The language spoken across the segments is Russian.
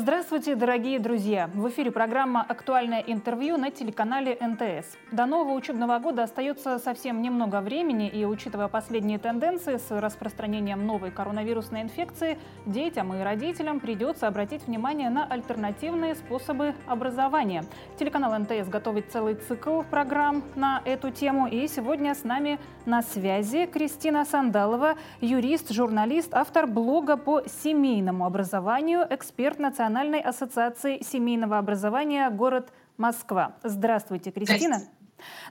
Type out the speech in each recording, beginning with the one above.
Здравствуйте, дорогие друзья! В эфире программа «Актуальное интервью» на телеканале НТС. До нового учебного года остается совсем немного времени, и, учитывая последние тенденции с распространением новой коронавирусной инфекции, детям и родителям придется обратить внимание на альтернативные способы образования. Телеканал НТС готовит целый цикл программ на эту тему, и сегодня с нами на связи Кристина Сандалова, юрист, журналист, автор блога по семейному образованию, эксперт Национальной ассоциации семейного образования «Город Москва». Здравствуйте, Кристина.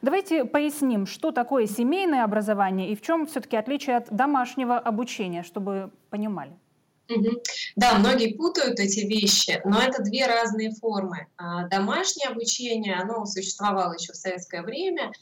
Давайте поясним, что такое семейное образование и в чем все-таки отличие от домашнего обучения, чтобы понимали. Да, многие путают эти вещи, но это две разные формы. Домашнее обучение, оно существовало еще в советское время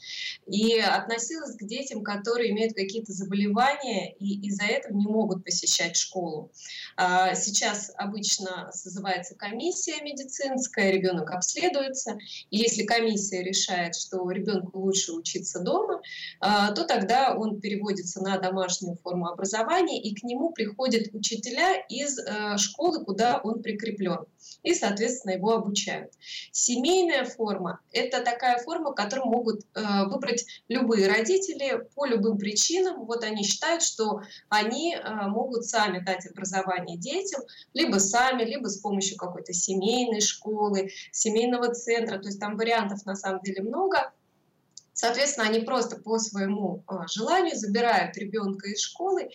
и относилось к детям, которые имеют какие-то заболевания и из-за этого не могут посещать школу. Сейчас обычно созывается комиссия медицинская, ребенок обследуется, и если комиссия решает, что ребенку лучше учиться дома, то тогда он переводится на домашнюю форму образования, и к нему приходят учителя из школы, куда он прикреплен, и, соответственно, его обучают. Семейная форма – это такая форма, которую могут выбрать любые родители по любым причинам. Вот они считают, что они могут сами дать образование детям, либо сами, либо с помощью какой-то семейной школы, семейного центра. То есть там вариантов на самом деле много. Соответственно, они просто по своему желанию забирают ребенка из школы,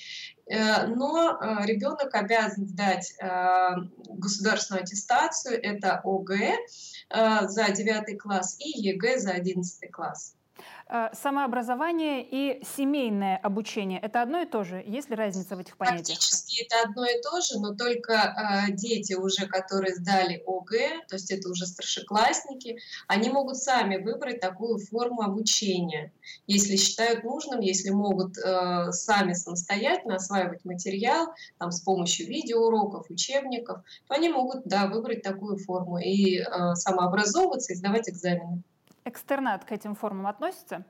но ребенок обязан сдать государственную аттестацию, это ОГЭ за 9 класс и ЕГЭ за 11 класс. Самообразование и семейное обучение – это одно и то же? Есть ли разница в этих понятиях? Практически это одно и то же, но только дети уже, которые сдали ОГЭ, то есть это уже старшеклассники, они могут сами выбрать такую форму обучения, если считают нужным, если могут сами самостоятельно осваивать материал там, с помощью видеоуроков, учебников, то они могут выбрать такую форму и самообразовываться и сдавать экзамены. Экстернат к этим формам относится?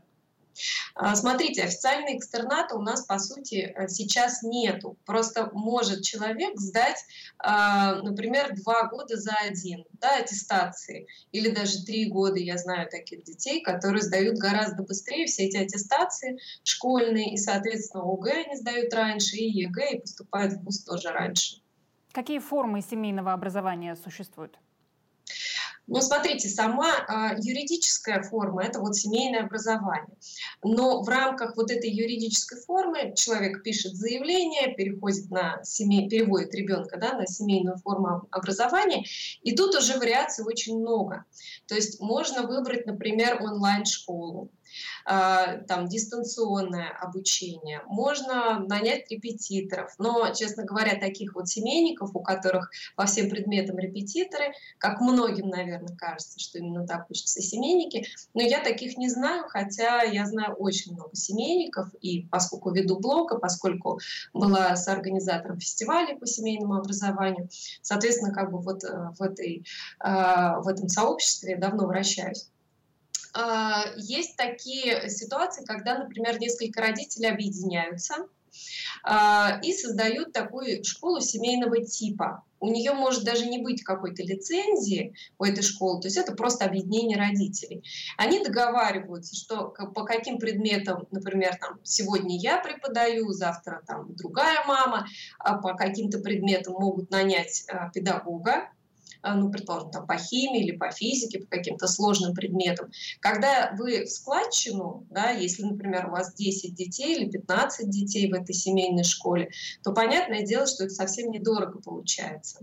Смотрите, официального экстерната у нас, по сути, сейчас нету. Просто может человек сдать, например, 2 года за один, аттестации. Или даже 3 года, я знаю таких детей, которые сдают гораздо быстрее все эти аттестации школьные. И, соответственно, ОГЭ они сдают раньше, и ЕГЭ, и поступают в ВУЗ тоже раньше. Какие формы семейного образования существуют? Смотрите, сама юридическая форма – это вот семейное образование. Но в рамках вот этой юридической формы человек пишет заявление, переводит ребенка на семейную форму образования, и тут уже вариаций очень много. То есть можно выбрать, например, онлайн-школу, там дистанционное обучение, можно нанять репетиторов, но, честно говоря, таких вот семейников, у которых по всем предметам репетиторы, как многим, наверное, кажется, что именно так учатся семейники, но я таких не знаю, хотя я знаю очень много семейников, и поскольку веду блог, и поскольку была соорганизатором фестиваля по семейному образованию, соответственно, вот в этом сообществе давно вращаюсь. Есть такие ситуации, когда, например, несколько родителей объединяются и создают такую школу семейного типа. У нее может даже не быть какой-то лицензии у этой школы, то есть это просто объединение родителей. Они договариваются, что по каким предметам, например, сегодня я преподаю, завтра другая мама, а по каким-то предметам могут нанять педагога, предположим, по химии или по физике, по каким-то сложным предметам. Когда вы в складчину, если, например, у вас 10 детей или 15 детей в этой семейной школе, то понятное дело, что это совсем недорого получается.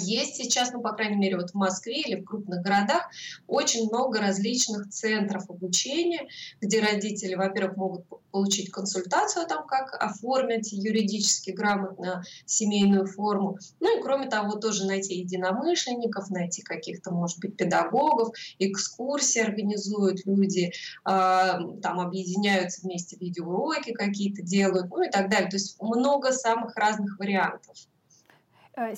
Есть сейчас, по крайней мере, в Москве или в крупных городах очень много различных центров обучения, где родители, во-первых, могут получить консультацию о том, как оформить юридически грамотно семейную форму. И, кроме того, тоже найти единомышленников, найти каких-то, может быть, педагогов, экскурсии организуют люди, объединяются вместе, видеоуроки какие-то делают, и так далее. То есть много самых разных вариантов.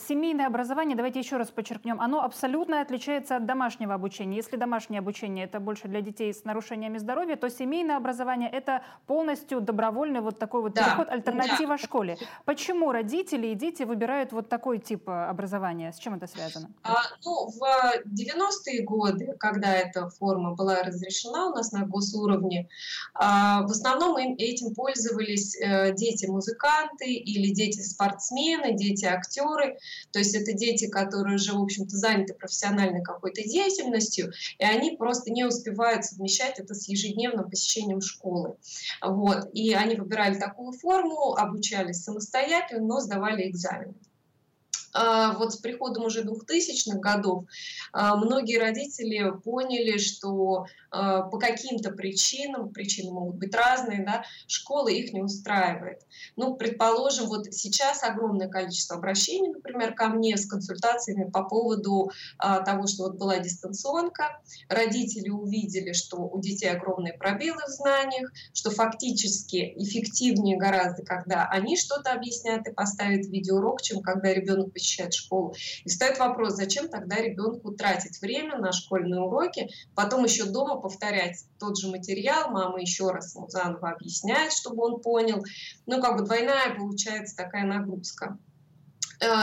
Семейное образование, давайте еще раз подчеркнем, оно абсолютно отличается от домашнего обучения. Если домашнее обучение – это больше для детей с нарушениями здоровья, то семейное образование – это полностью добровольный вот такой вот переход, альтернатива школе. Почему родители и дети выбирают вот такой тип образования? С чем это связано? В 90-е годы, когда эта форма была разрешена у нас на госуровне, в основном этим пользовались дети-музыканты или дети-спортсмены, дети-актеры. То есть это дети, которые уже, в общем-то, заняты профессиональной какой-то деятельностью, и они просто не успевают совмещать это с ежедневным посещением школы. Вот. И они выбирали такую форму, обучались самостоятельно, но сдавали экзамены. Вот с приходом уже 2000-х годов многие родители поняли, что по каким-то причинам, причины могут быть разные, да, школа их не устраивает. Ну, предположим, вот сейчас огромное количество обращений, например, ко мне с консультациями по поводу того, что вот была дистанционка, родители увидели, что у детей огромные пробелы в знаниях, что фактически эффективнее гораздо, когда они что-то объяснят и поставят видеоурок, чем когда ребенок посещает школу. И встает вопрос, зачем тогда ребенку тратить время на школьные уроки, потом еще дома повторять тот же материал, мама еще раз ему заново объясняет, чтобы он понял. Ну, как бы двойная получается такая нагрузка.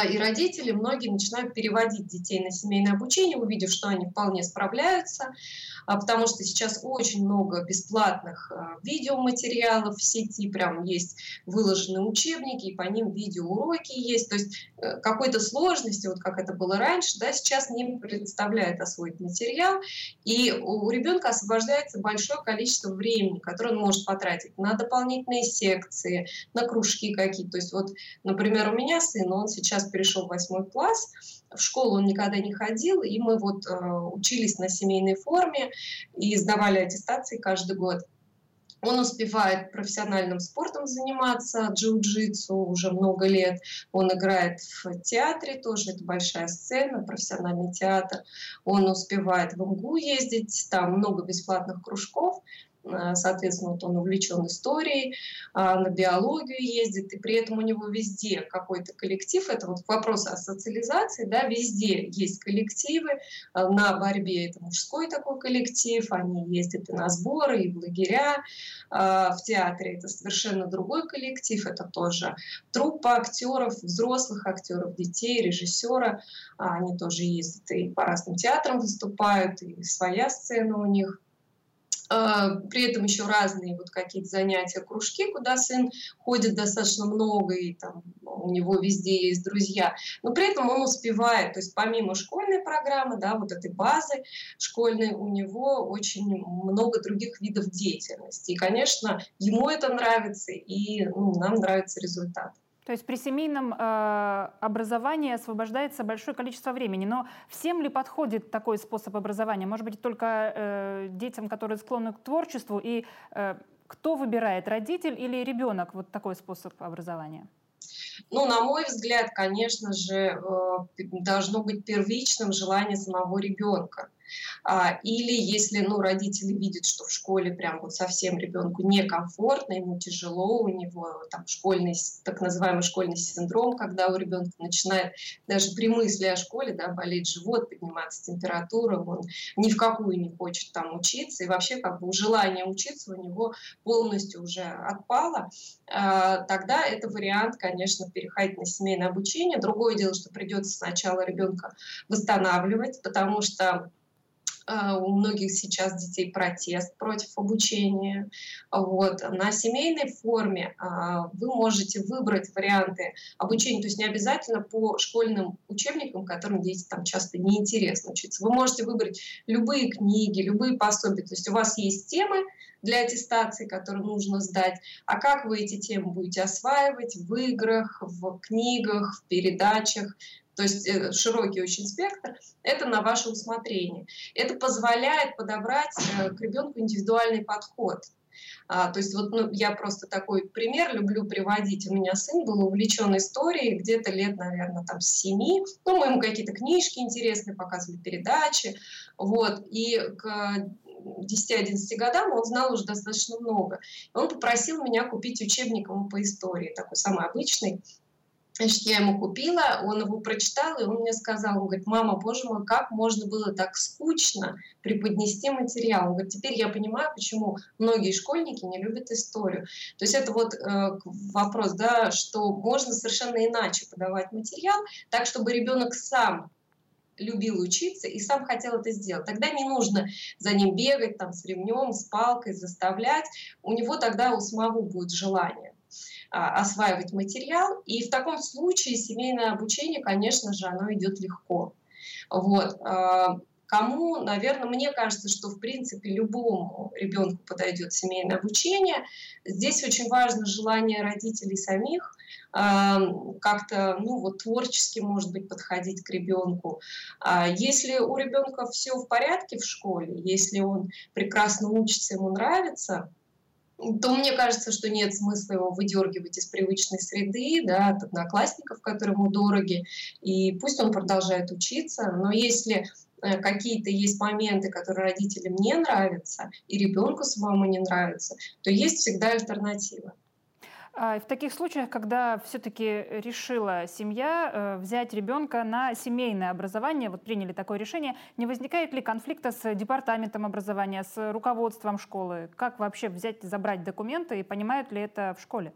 И родители, многие начинают переводить детей на семейное обучение, увидев, что они вполне справляются, потому что сейчас очень много бесплатных видеоматериалов в сети, прям есть выложенные учебники, и по ним видеоуроки есть. То есть какой-то сложности, вот как это было раньше, да, сейчас не представляет освоить материал, и у ребенка освобождается большое количество времени, которое он может потратить на дополнительные секции, на кружки какие-то. То есть вот, например, у меня сын, он сейчас перешел в 8 класс, в школу он никогда не ходил, и мы вот учились на семейной форме и сдавали аттестации каждый год. Он успевает профессиональным спортом заниматься, джиу-джитсу уже много лет, он играет в театре тоже, это большая сцена, профессиональный театр, он успевает в МГУ ездить, там много бесплатных кружков. Соответственно, вот он увлечен историей, на биологию ездит, и при этом у него везде какой-то коллектив. Это вот вопрос о социализации, да, везде есть коллективы. На борьбе это мужской такой коллектив, они ездят и на сборы, и в лагеря. В театре это совершенно другой коллектив, это тоже труппа актеров, взрослых актеров, детей, режиссера. Они тоже ездят и по разным театрам выступают, и своя сцена у них. При этом еще разные вот какие-то занятия, кружки, куда сын ходит достаточно много, и там у него везде есть друзья. Но при этом он успевает, то есть помимо школьной программы, да, вот этой базы школьной, у него очень много других видов деятельности. И, конечно, ему это нравится, и нам нравится результат. То есть при семейном образовании освобождается большое количество времени. Но всем ли подходит такой способ образования? Может быть, только детям, которые склонны к творчеству? И кто выбирает, родитель или ребенок, вот такой способ образования? Ну, на мой взгляд, конечно же, должно быть первичным желание самого ребенка. Или если, ну, родители видят, что в школе прям вот совсем ребенку некомфортно, ему тяжело, у него там школьный, так называемый школьный синдром, когда у ребенка начинает даже при мысли о школе, да, болеть живот, подниматься температура, он ни в какую не хочет там учиться, и вообще как бы желание учиться у него полностью уже отпало, тогда это вариант, конечно, переходить на семейное обучение. Другое дело, что придется сначала ребенка восстанавливать, потому что у многих сейчас детей протест против обучения. Вот. На семейной форме вы можете выбрать варианты обучения, то есть не обязательно по школьным учебникам, которым детям там часто неинтересно учиться. Вы можете выбрать любые книги, любые пособия. То есть у вас есть темы для аттестации, которые нужно сдать. А как вы эти темы будете осваивать в играх, в книгах, в передачах? То есть широкий очень спектр, это на ваше усмотрение. Это позволяет подобрать к ребенку индивидуальный подход. То есть вот, ну, я просто такой пример люблю приводить. У меня сын был увлечен историей где-то лет, наверное, там с 7. Ну, мы ему какие-то книжки интересные показывали, передачи. Вот. И к 10-11 годам он знал уже достаточно много. Он попросил меня купить учебник ему по истории, такой самый обычный. Значит, я ему купила, он его прочитал, и он мне сказал, он говорит: мама, боже мой, как можно было так скучно преподнести материал. Он говорит: теперь я понимаю, почему многие школьники не любят историю. То есть это вот вопрос, да, что можно совершенно иначе подавать материал, так, чтобы ребенок сам любил учиться и сам хотел это сделать. Тогда не нужно за ним бегать там, с ремнем, с палкой, заставлять. У него тогда у самого будет желание осваивать материал, и в таком случае семейное обучение, конечно же, оно идет легко. Вот. Кому, наверное, мне кажется, что в принципе любому ребенку подойдет семейное обучение. Здесь очень важно желание родителей самих как-то, ну, вот, творчески, может быть, подходить к ребенку. Если у ребенка все в порядке в школе, если он прекрасно учится, ему нравится, то мне кажется, что нет смысла его выдергивать из привычной среды, да, от одноклассников, которые ему дороги, и пусть он продолжает учиться. Но если какие-то есть моменты, которые родителям не нравятся, и ребенку самому не нравятся, то есть всегда альтернатива. В таких случаях, когда все-таки решила семья взять ребенка на семейное образование, вот приняли такое решение, не возникает ли конфликта с департаментом образования, с руководством школы? Как вообще взять, забрать документы и понимают ли это в школе?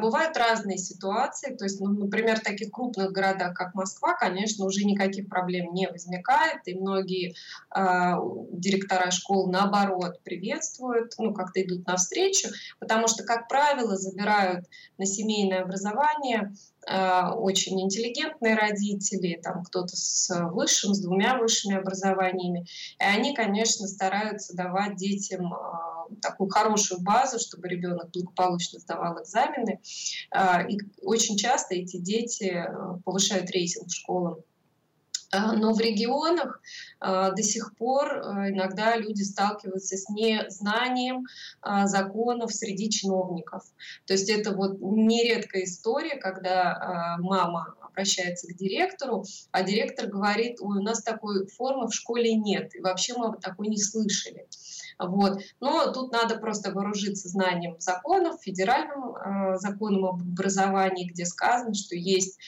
Бывают разные ситуации, то есть, ну, например, в таких крупных городах, как Москва, конечно, уже никаких проблем не возникает, и многие директора школ, наоборот, приветствуют, ну, как-то идут навстречу, потому что, как правило, забирают на семейное образование очень интеллигентные родители, там кто-то с высшим, с двумя высшими образованиями, и они, конечно, стараются давать детям такую хорошую базу, чтобы ребенок благополучно сдавал экзамены, и очень часто эти дети повышают рейтинг в школах. Но в регионах до сих пор иногда люди сталкиваются с незнанием законов среди чиновников. То есть это вот нередкая история, когда мама обращается к директору, а директор говорит: ой, у нас такой формы в школе нет, и вообще мы такой не слышали. Вот. Но тут надо просто вооружиться знанием законов, федеральным законом об образовании, где сказано, что есть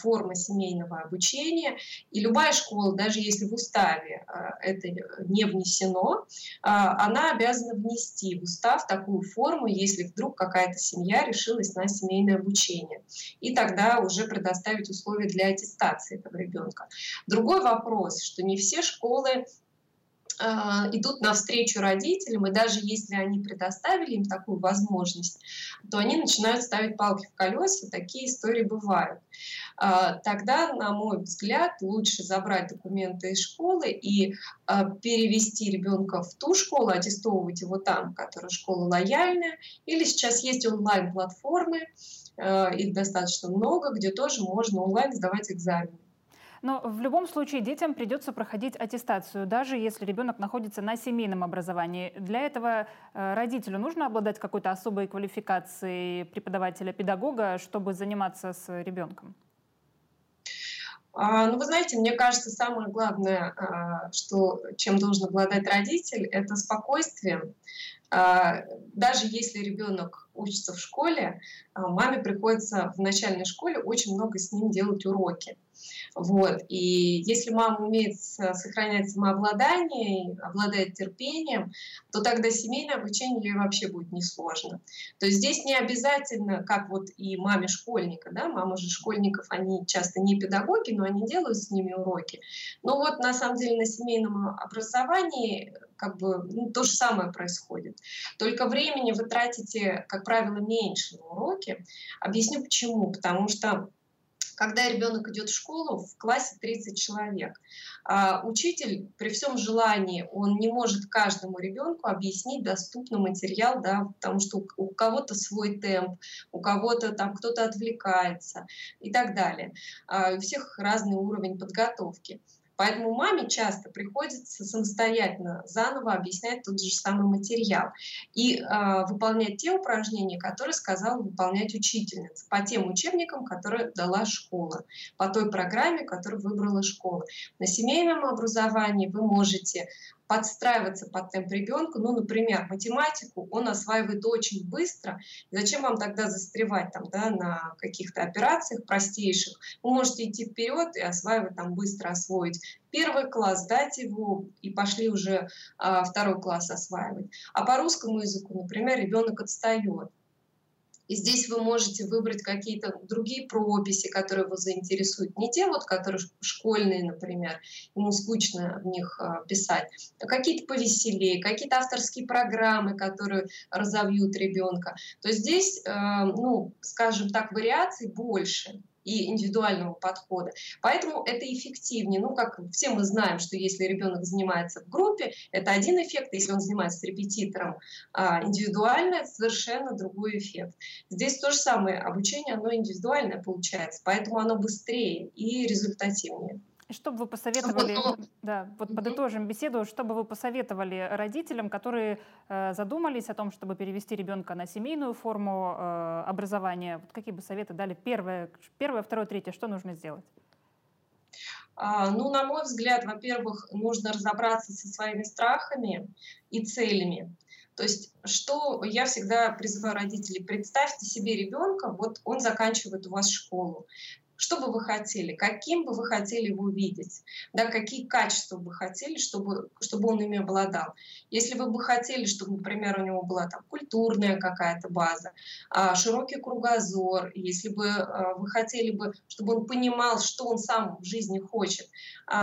форма семейного обучения. И любая школа, даже если в уставе это не внесено, она обязана внести в устав такую форму, если вдруг какая-то семья решилась на семейное обучение. И тогда уже предоставить условия для аттестации этого ребенка. Другой вопрос, что не все школы идут навстречу родителям, и даже если они предоставили им такую возможность, то они начинают ставить палки в колеса, такие истории бывают. Тогда, на мой взгляд, лучше забрать документы из школы и перевести ребенка в ту школу, аттестовывать его там, которая школа лояльная, или сейчас есть онлайн-платформы, их достаточно много, где тоже можно онлайн сдавать экзамены. Но в любом случае детям придется проходить аттестацию, даже если ребенок находится на семейном образовании. Для этого родителю нужно обладать какой-то особой квалификацией преподавателя-педагога, чтобы заниматься с ребенком? Ну, вы знаете, мне кажется, самое главное, что, чем должен обладать родитель, это спокойствие. Даже если ребенок учится в школе, маме приходится в начальной школе очень много с ним делать уроки. Вот. И если мама умеет сохранять самообладание, обладает терпением, то тогда семейное обучение ей вообще будет несложно. То есть здесь не обязательно, как вот и маме школьника, да, мамы же школьников, они часто не педагоги, но они делают с ними уроки. Но вот на самом деле на семейном образовании как бы, ну, то же самое происходит. Только времени вы тратите, как правило, меньше на уроки. Объясню почему. Потому что когда ребенок идет в школу, в классе 30 человек. Учитель при всем желании, он не может каждому ребенку объяснить доступный материал, да, потому что у кого-то свой темп, у кого-то там кто-то отвлекается и так далее. У всех разный уровень подготовки. Поэтому маме часто приходится самостоятельно заново объяснять тот же самый материал и выполнять те упражнения, которые сказала выполнять учительница, по тем учебникам, которые дала школа, по той программе, которую выбрала школа. На семейном образовании вы можете подстраиваться под темп ребенка. Ну, например, математику он осваивает очень быстро. Зачем вам тогда застревать там, да, на каких-то операциях простейших? Вы можете идти вперед и осваивать там быстро, освоить первый класс, дать его, и пошли уже второй класс осваивать. А по русскому языку, например, ребенок отстает. И здесь вы можете выбрать какие-то другие прописи, которые его заинтересуют. Не те, вот, которые школьные, например, ему скучно в них писать, а какие-то повеселее, какие-то авторские программы, которые разовьют ребенка. То есть здесь, ну, скажем так, вариаций больше и индивидуального подхода. Поэтому это эффективнее. Ну, как все мы знаем, что если ребенок занимается в группе, это один эффект, если он занимается с репетитором индивидуально, это совершенно другой эффект. Здесь то же самое, обучение, оно индивидуальное получается, поэтому оно быстрее и результативнее. Что бы вы посоветовали, да, вот подытожим беседу, что бы вы посоветовали родителям, которые задумались о том, чтобы перевести ребенка на семейную форму образования? Вот какие бы советы дали? Первое, второе, третье, что нужно сделать? Ну, на мой взгляд, во-первых, нужно разобраться со своими страхами и целями. То есть, что я всегда призываю родителей, представьте себе ребенка, вот он заканчивает у вас школу. Что бы вы хотели, каким бы вы хотели его видеть, да, какие качества бы хотели, чтобы он ими обладал. Если вы бы хотели, чтобы, например, у него была там культурная какая-то база, широкий кругозор, если бы вы хотели бы, чтобы он понимал, что он сам в жизни хочет,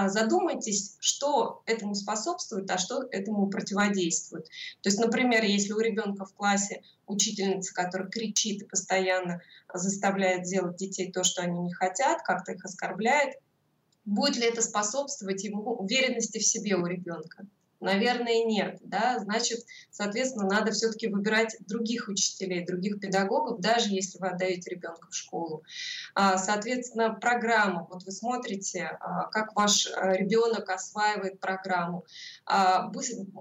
задумайтесь, что этому способствует, а что этому противодействует. То есть, например, если у ребенка в классе учительница, которая кричит и постоянно заставляет делать детей то, что они не хотят, как-то их оскорбляет, будет ли это способствовать ему уверенности в себе у ребенка? Наверное, нет. Да? Значит, соответственно, надо все-таки выбирать других учителей, других педагогов, даже если вы отдаете ребенка в школу. Соответственно, программа. Вот вы смотрите, как ваш ребенок осваивает программу.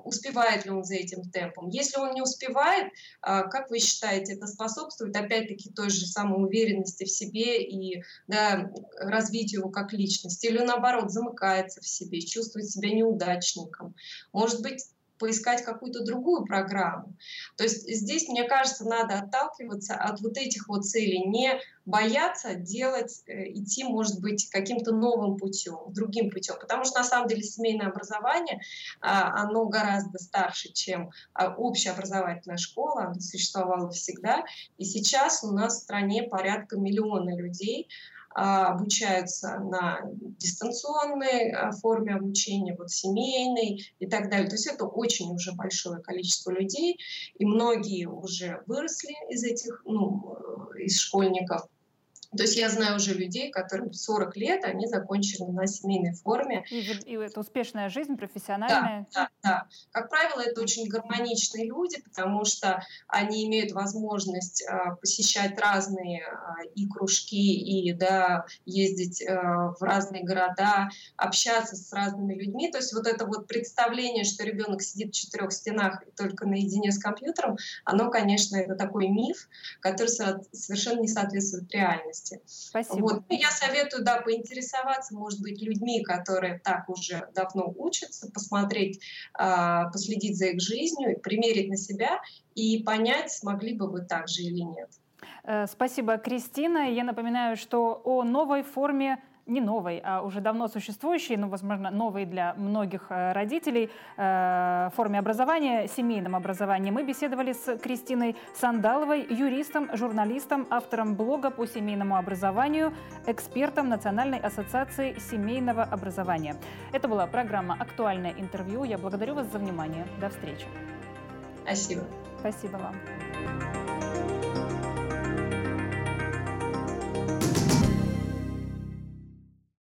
Успевает ли он за этим темпом? Если он не успевает, как вы считаете, это способствует опять-таки той же самой уверенности в себе и, да, развитию его как личности? Или наоборот, замыкается в себе, чувствует себя неудачником? Может быть, поискать какую-то другую программу. То есть здесь, мне кажется, надо отталкиваться от вот этих вот целей, не бояться делать, идти, может быть, каким-то новым путем, другим путем. Потому что, на самом деле, семейное образование, оно гораздо старше, чем общеобразовательная школа, оно существовало всегда. И сейчас у нас в стране порядка миллиона людей обучаются на дистанционной форме обучения, вот семейной и так далее. То есть это очень уже большое количество людей, и многие уже выросли из этих, ну, из школьников. То есть я знаю уже людей, которым 40 лет, они закончили на семейной форме. И это успешная жизнь, профессиональная. Да. Как правило, это очень гармоничные люди, потому что они имеют возможность посещать разные и кружки, и, да, ездить в разные города, общаться с разными людьми. То есть вот это вот представление, что ребенок сидит в 4 стенах и только наедине с компьютером, оно, конечно, это такой миф, который совершенно не соответствует реальности. Спасибо. Вот. Я советую, да, поинтересоваться, может быть, людьми, которые так уже давно учатся, посмотреть, последить за их жизнью, примерить на себя и понять, смогли бы вы так же или нет. Спасибо, Кристина. Я напоминаю, что о новой форме, не новой, а уже давно существующей, но, возможно, новой для многих родителей форме образования, семейном образовании, мы беседовали с Кристиной Сандаловой, юристом, журналистом, автором блога по семейному образованию, экспертом Национальной ассоциации семейного образования. Это была программа «Актуальное интервью». Я благодарю вас за внимание. До встречи. Спасибо. Спасибо вам.